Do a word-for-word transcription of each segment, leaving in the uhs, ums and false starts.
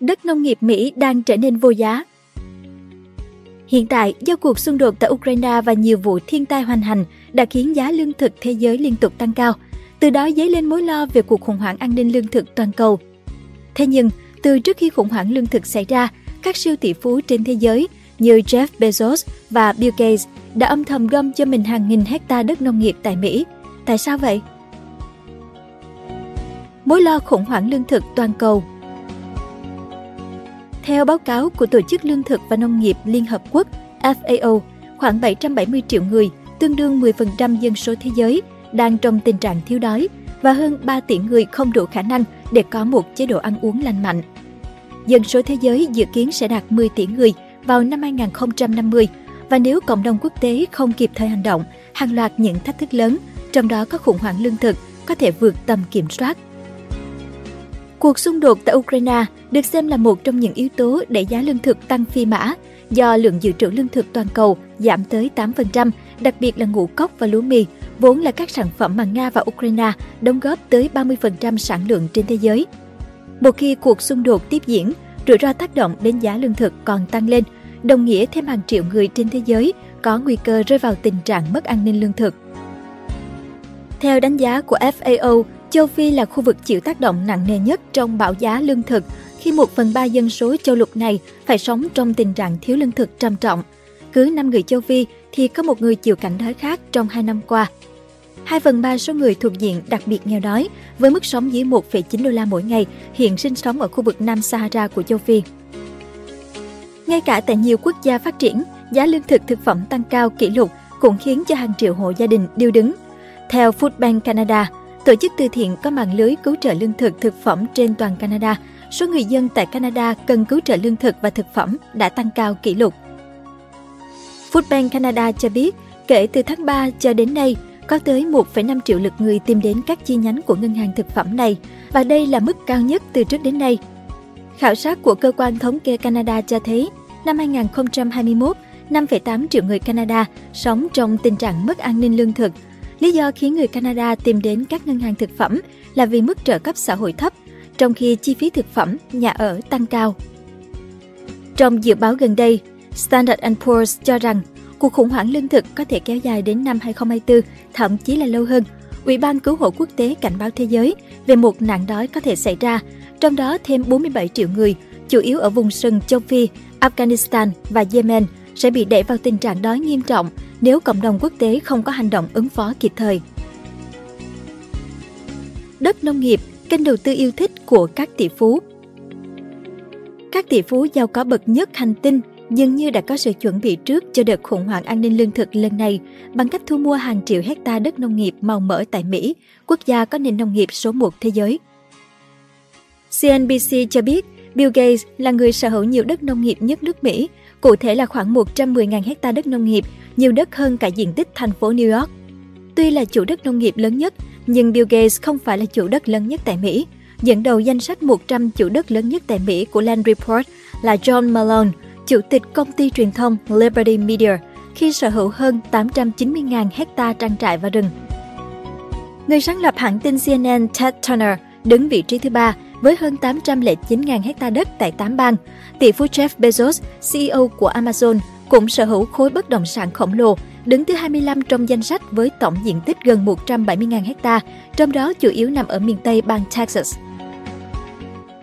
đất nông nghiệp Mỹ đang trở nên vô giá. Hiện tại, do cuộc xung đột tại Ukraine và nhiều vụ thiên tai hoành hành đã khiến giá lương thực thế giới liên tục tăng cao, từ đó dấy lên mối lo về cuộc khủng hoảng an ninh lương thực toàn cầu. Thế nhưng, từ trước khi khủng hoảng lương thực xảy ra, các siêu tỷ phú trên thế giới như Jeff Bezos và Bill Gates đã âm thầm gom cho mình hàng nghìn hecta đất nông nghiệp tại Mỹ. Tại sao vậy? Mối lo khủng hoảng lương thực toàn cầu. Theo báo cáo của Tổ chức Lương thực và Nông nghiệp Liên Hợp Quốc ép a o, khoảng bảy trăm bảy mươi triệu người, tương đương mười phần trăm dân số thế giới, đang trong tình trạng thiếu đói và hơn ba tỷ người không đủ khả năng để có một chế độ ăn uống lành mạnh. Dân số thế giới dự kiến sẽ đạt mười tỷ người vào năm hai không năm mươi và nếu cộng đồng quốc tế không kịp thời hành động, hàng loạt những thách thức lớn, trong đó có khủng hoảng lương thực, có thể vượt tầm kiểm soát. Cuộc xung đột tại Ukraine được xem là một trong những yếu tố để giá lương thực tăng phi mã do lượng dự trữ lương thực toàn cầu giảm tới tám phần trăm, đặc biệt là ngũ cốc và lúa mì, vốn là các sản phẩm mà Nga và Ukraine đóng góp tới ba mươi phần trăm sản lượng trên thế giới. Một khi cuộc xung đột tiếp diễn, rủi ro tác động đến giá lương thực còn tăng lên, đồng nghĩa thêm hàng triệu người trên thế giới có nguy cơ rơi vào tình trạng mất an ninh lương thực. Theo đánh giá của ép a o, châu Phi là khu vực chịu tác động nặng nề nhất trong bão giá lương thực, khi một phần ba dân số châu lục này phải sống trong tình trạng thiếu lương thực trầm trọng. Cứ năm người châu Phi thì có một người chịu cảnh đói khát trong hai năm qua. hai phần ba số người thuộc diện đặc biệt nghèo đói, với mức sống dưới một phẩy chín đô la mỗi ngày, hiện sinh sống ở khu vực Nam Sahara của châu Phi. Ngay cả tại nhiều quốc gia phát triển, giá lương thực thực phẩm tăng cao kỷ lục cũng khiến cho hàng triệu hộ gia đình điêu đứng. Theo Food Bank Canada, tổ chức từ thiện có mạng lưới cứu trợ lương thực thực phẩm trên toàn Canada, số người dân tại Canada cần cứu trợ lương thực và thực phẩm đã tăng cao kỷ lục. Food Bank Canada cho biết, kể từ tháng ba cho đến nay, có tới một phẩy năm triệu lượt người tìm đến các chi nhánh của ngân hàng thực phẩm này, và đây là mức cao nhất từ trước đến nay. Khảo sát của Cơ quan Thống kê Canada cho thấy, năm hai không hai mốt, năm phẩy tám triệu người Canada sống trong tình trạng mất an ninh lương thực. Lý do khiến người Canada tìm đến các ngân hàng thực phẩm là vì mức trợ cấp xã hội thấp, trong khi chi phí thực phẩm, nhà ở tăng cao. Trong dự báo gần đây, Standard and Poor's cho rằng cuộc khủng hoảng lương thực có thể kéo dài đến năm hai không hai tư, thậm chí là lâu hơn. Ủy ban Cứu hộ Quốc tế cảnh báo thế giới về một nạn đói có thể xảy ra, trong đó thêm bốn mươi bảy triệu người, chủ yếu ở vùng sừng châu Phi, Afghanistan và Yemen, sẽ bị đẩy vào tình trạng đói nghiêm trọng nếu cộng đồng quốc tế không có hành động ứng phó kịp thời. Đất nông nghiệp, kênh đầu tư yêu thích của các tỷ phú. Các tỷ phú giàu có bậc nhất hành tinh dường như đã có sự chuẩn bị trước cho đợt khủng hoảng an ninh lương thực lần này bằng cách thu mua hàng triệu hecta đất nông nghiệp màu mỡ tại Mỹ, quốc gia có nền nông nghiệp số một thế giới. xê en bê xê cho biết Bill Gates là người sở hữu nhiều đất nông nghiệp nhất nước Mỹ, cụ thể là khoảng một trăm mười nghìn hecta đất nông nghiệp, nhiều đất hơn cả diện tích thành phố New York. Tuy là chủ đất nông nghiệp lớn nhất, nhưng Bill Gates không phải là chủ đất lớn nhất tại Mỹ. Dẫn đầu danh sách một trăm chủ đất lớn nhất tại Mỹ của Land Report là John Malone, chủ tịch công ty truyền thông Liberty Media, khi sở hữu hơn tám trăm chín mươi nghìn hecta trang trại và rừng. Người sáng lập hãng tin xê en en Ted Turner đứng vị trí thứ ba với hơn tám trăm lẻ chín nghìn hecta đất tại tám bang. Tỷ phú Jeff Bezos, xê e ô của Amazon, cũng sở hữu khối bất động sản khổng lồ, đứng thứ hai mươi lăm trong danh sách với tổng diện tích gần một trăm bảy mươi nghìn hecta, trong đó chủ yếu nằm ở miền Tây bang Texas.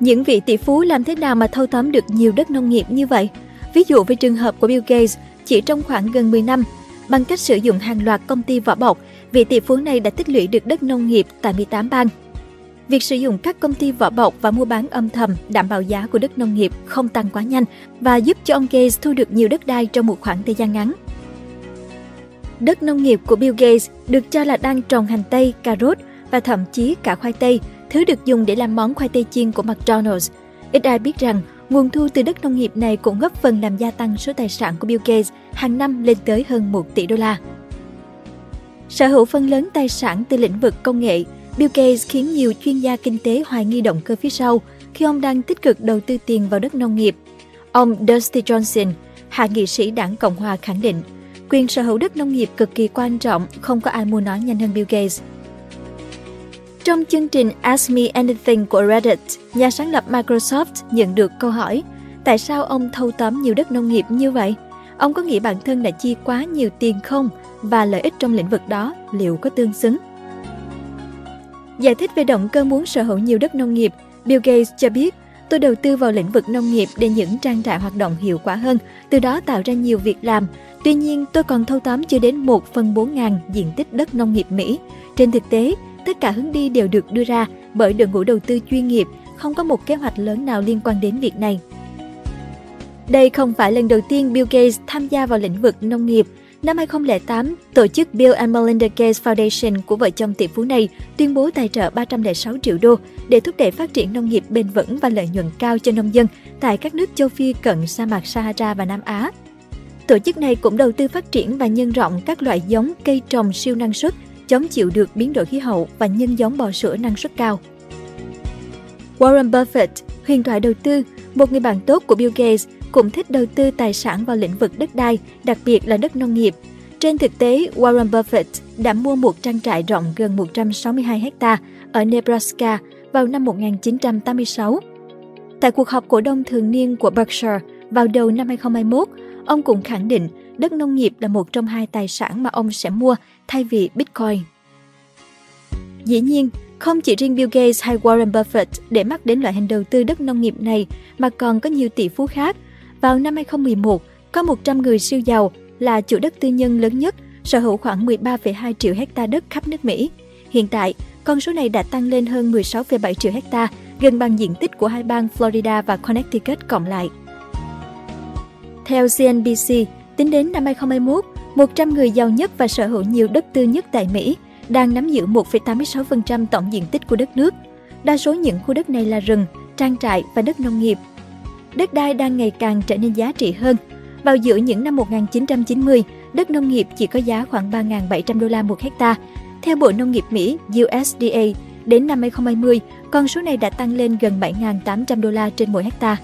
Những vị tỷ phú làm thế nào mà thâu tóm được nhiều đất nông nghiệp như vậy? Ví dụ với trường hợp của Bill Gates, chỉ trong khoảng gần mười năm, bằng cách sử dụng hàng loạt công ty vỏ bọc, vị tỷ phú này đã tích lũy được đất nông nghiệp tại mười tám bang. Việc sử dụng các công ty vỏ bọc và mua bán âm thầm đảm bảo giá của đất nông nghiệp không tăng quá nhanh và giúp cho ông Gates thu được nhiều đất đai trong một khoảng thời gian ngắn. Đất nông nghiệp của Bill Gates được cho là đang trồng hành tây, cà rốt và thậm chí cả khoai tây, thứ được dùng để làm món khoai tây chiên của McDonald's. Ít ai biết rằng, nguồn thu từ đất nông nghiệp này cũng góp phần làm gia tăng số tài sản của Bill Gates hàng năm lên tới hơn một tỷ đô la. Sở hữu phần lớn tài sản từ lĩnh vực công nghệ, Bill Gates khiến nhiều chuyên gia kinh tế hoài nghi động cơ phía sau khi ông đang tích cực đầu tư tiền vào đất nông nghiệp. Ông Dusty Johnson, hạ nghị sĩ đảng Cộng hòa khẳng định, quyền sở hữu đất nông nghiệp cực kỳ quan trọng, không có ai mua nó nhanh hơn Bill Gates. Trong chương trình Ask Me Anything của Reddit, nhà sáng lập Microsoft nhận được câu hỏi: tại sao ông thâu tóm nhiều đất nông nghiệp như vậy? Ông có nghĩ bản thân đã chi quá nhiều tiền không? Và lợi ích trong lĩnh vực đó liệu có tương xứng? Giải thích về động cơ muốn sở hữu nhiều đất nông nghiệp, Bill Gates cho biết: tôi đầu tư vào lĩnh vực nông nghiệp để những trang trại hoạt động hiệu quả hơn, từ đó tạo ra nhiều việc làm. Tuy nhiên, tôi còn thâu tóm chưa đến một phần bốn ngàn diện tích đất nông nghiệp Mỹ. Trên thực tế, tất cả hướng đi đều được đưa ra bởi đội ngũ đầu tư chuyên nghiệp, không có một kế hoạch lớn nào liên quan đến việc này. Đây không phải lần đầu tiên Bill Gates tham gia vào lĩnh vực nông nghiệp. Năm hai không không tám, tổ chức Bill and Melinda Gates Foundation của vợ chồng tỷ phú này tuyên bố tài trợ ba trăm lẻ sáu triệu đô để thúc đẩy phát triển nông nghiệp bền vững và lợi nhuận cao cho nông dân tại các nước châu Phi cận sa mạc Sahara và Nam Á. Tổ chức này cũng đầu tư phát triển và nhân rộng các loại giống cây trồng siêu năng suất, chống chịu được biến đổi khí hậu và nhân giống bò sữa năng suất cao. Warren Buffett, huyền thoại đầu tư, một người bạn tốt của Bill Gates, cũng thích đầu tư tài sản vào lĩnh vực đất đai, đặc biệt là đất nông nghiệp. Trên thực tế, Warren Buffett đã mua một trang trại rộng gần một trăm sáu mươi hai héc ta ở Nebraska vào năm một nghìn chín trăm tám mươi sáu. Tại cuộc họp cổ đông thường niên của Berkshire vào đầu năm hai không hai mốt, ông cũng khẳng định đất nông nghiệp là một trong hai tài sản mà ông sẽ mua thay vì Bitcoin. Dĩ nhiên, không chỉ riêng Bill Gates hay Warren Buffett để mắt đến loại hình đầu tư đất nông nghiệp này mà còn có nhiều tỷ phú khác. Vào năm hai không một một, có một trăm người siêu giàu là chủ đất tư nhân lớn nhất, sở hữu khoảng mười ba phẩy hai triệu héc ta đất khắp nước Mỹ. Hiện tại, con số này đã tăng lên hơn mười sáu phẩy bảy triệu héc ta, gần bằng diện tích của hai bang Florida và Connecticut cộng lại. Theo xê en bê xê, tính đến năm hai không hai mốt, một trăm người giàu nhất và sở hữu nhiều đất tư nhất tại Mỹ đang nắm giữ một phẩy tám mươi sáu phần trăm tổng diện tích của đất nước. Đa số những khu đất này là rừng, trang trại và đất nông nghiệp. Đất đai đang ngày càng trở nên giá trị hơn. Vào giữa những năm một nghìn chín trăm chín mươi, đất nông nghiệp chỉ có giá khoảng ba nghìn bảy trăm đô la một hecta. Theo Bộ Nông nghiệp Mỹ U S D A, đến năm hai không hai không, con số này đã tăng lên gần bảy nghìn tám trăm đô la trên mỗi hecta.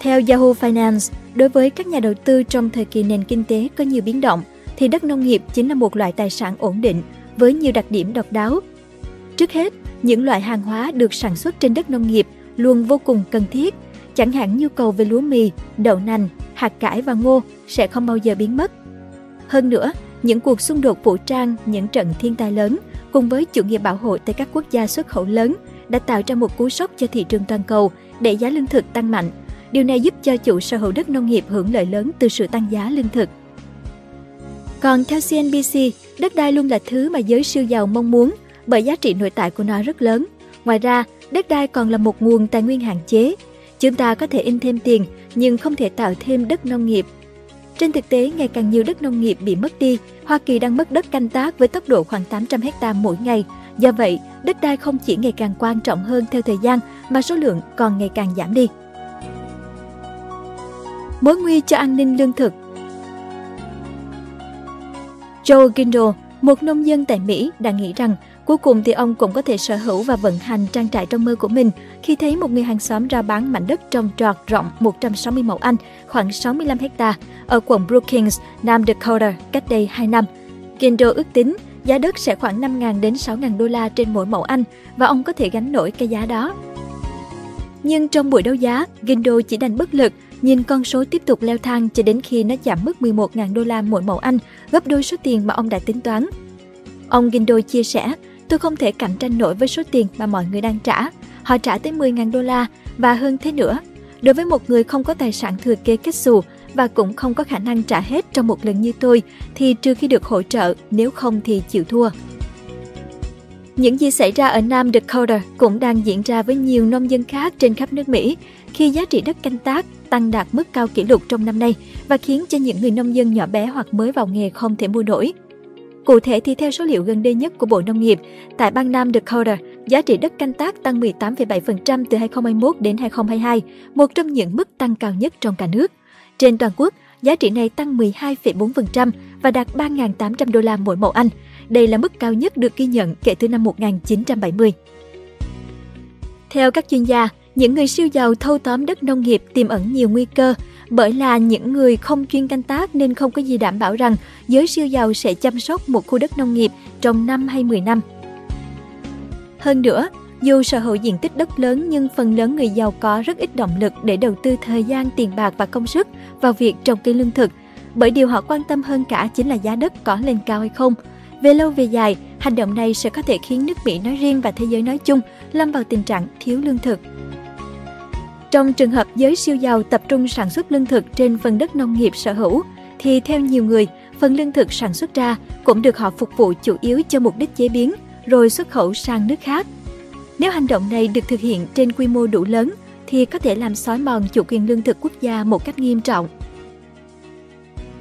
Theo Yahoo Finance, đối với các nhà đầu tư trong thời kỳ nền kinh tế có nhiều biến động, thì đất nông nghiệp chính là một loại tài sản ổn định với nhiều đặc điểm độc đáo. Trước hết, những loại hàng hóa được sản xuất trên đất nông nghiệp luôn vô cùng cần thiết. Chẳng hạn nhu cầu về lúa mì, đậu nành, hạt cải và ngô sẽ không bao giờ biến mất. Hơn nữa, những cuộc xung đột vũ trang, những trận thiên tai lớn cùng với chủ nghĩa bảo hộ tại các quốc gia xuất khẩu lớn đã tạo ra một cú sốc cho thị trường toàn cầu để giá lương thực tăng mạnh. Điều này giúp cho chủ sở hữu đất nông nghiệp hưởng lợi lớn từ sự tăng giá lương thực. Còn theo xê en bê xê, đất đai luôn là thứ mà giới siêu giàu mong muốn bởi giá trị nội tại của nó rất lớn. Ngoài ra, đất đai còn là một nguồn tài nguyên hạn chế. Chúng ta có thể in thêm tiền nhưng không thể tạo thêm đất nông nghiệp. Trên thực tế, ngày càng nhiều đất nông nghiệp bị mất đi. Hoa Kỳ đang mất đất canh tác với tốc độ khoảng tám trăm héc ta mỗi ngày. Do vậy, đất đai không chỉ ngày càng quan trọng hơn theo thời gian mà số lượng còn ngày càng giảm đi. Mối nguy cho an ninh lương thực. Joe Gindal, một nông dân tại Mỹ, đã nghĩ rằng cuối cùng thì ông cũng có thể sở hữu và vận hành trang trại trong mơ của mình khi thấy một người hàng xóm rao bán mảnh đất trồng trọt rộng một trăm sáu mươi mẫu Anh, khoảng sáu mươi lăm héc ta, ở quận Brookings, Nam Dakota cách đây hai năm. Gindal ước tính giá đất sẽ khoảng năm nghìn đến sáu nghìn đô la trên mỗi mẫu Anh và ông có thể gánh nổi cái giá đó. Nhưng trong buổi đấu giá, Gindal chỉ đành bất lực, nhìn con số tiếp tục leo thang cho đến khi nó giảm mức mười một nghìn đô la mỗi mẫu Anh, gấp đôi số tiền mà ông đã tính toán. Ông Gindal chia sẻ, tôi không thể cạnh tranh nổi với số tiền mà mọi người đang trả. Họ trả tới mười nghìn đô la và hơn thế nữa. Đối với một người không có tài sản thừa kế kết xù và cũng không có khả năng trả hết trong một lần như tôi, thì trừ khi được hỗ trợ, nếu không thì chịu thua. Những gì xảy ra ở Nam Dakota cũng đang diễn ra với nhiều nông dân khác trên khắp nước Mỹ khi giá trị đất canh tác tăng đạt mức cao kỷ lục trong năm nay và khiến cho những người nông dân nhỏ bé hoặc mới vào nghề không thể mua nổi. Cụ thể thì theo số liệu gần đây nhất của Bộ Nông nghiệp, tại bang Nam Dakota, giá trị đất canh tác tăng mười tám phẩy bảy phần trăm từ hai không hai mốt đến hai không hai hai, một trong những mức tăng cao nhất trong cả nước. Trên toàn quốc, giá trị này tăng mười hai phẩy bốn phần trăm và đạt ba nghìn tám trăm đô la mỗi mẫu Anh. Đây là mức cao nhất được ghi nhận kể từ năm một nghìn chín trăm bảy mươi. Theo các chuyên gia, những người siêu giàu thâu tóm đất nông nghiệp tiềm ẩn nhiều nguy cơ bởi là những người không chuyên canh tác nên không có gì đảm bảo rằng giới siêu giàu sẽ chăm sóc một khu đất nông nghiệp trong năm hay mười năm. Hơn nữa, dù sở hữu diện tích đất lớn nhưng phần lớn người giàu có rất ít động lực để đầu tư thời gian, tiền bạc và công sức vào việc trồng cây lương thực, bởi điều họ quan tâm hơn cả chính là giá đất có lên cao hay không. Về lâu về dài, hành động này sẽ có thể khiến nước Mỹ nói riêng và thế giới nói chung lâm vào tình trạng thiếu lương thực. Trong trường hợp giới siêu giàu tập trung sản xuất lương thực trên phần đất nông nghiệp sở hữu, thì theo nhiều người, phần lương thực sản xuất ra cũng được họ phục vụ chủ yếu cho mục đích chế biến, rồi xuất khẩu sang nước khác. Nếu hành động này được thực hiện trên quy mô đủ lớn, thì có thể làm xói mòn chủ quyền lương thực quốc gia một cách nghiêm trọng.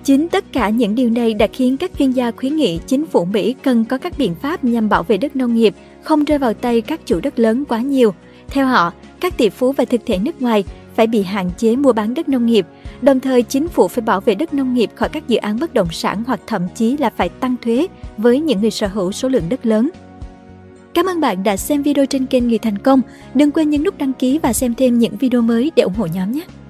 Chính tất cả những điều này đã khiến các chuyên gia khuyến nghị chính phủ Mỹ cần có các biện pháp nhằm bảo vệ đất nông nghiệp, không rơi vào tay các chủ đất lớn quá nhiều. Theo họ, các tỷ phú và thực thể nước ngoài phải bị hạn chế mua bán đất nông nghiệp, đồng thời chính phủ phải bảo vệ đất nông nghiệp khỏi các dự án bất động sản hoặc thậm chí là phải tăng thuế với những người sở hữu số lượng đất lớn. Cảm ơn bạn đã xem video trên kênh Người Thành Công. Đừng quên nhấn nút đăng ký và xem thêm những video mới để ủng hộ nhóm nhé!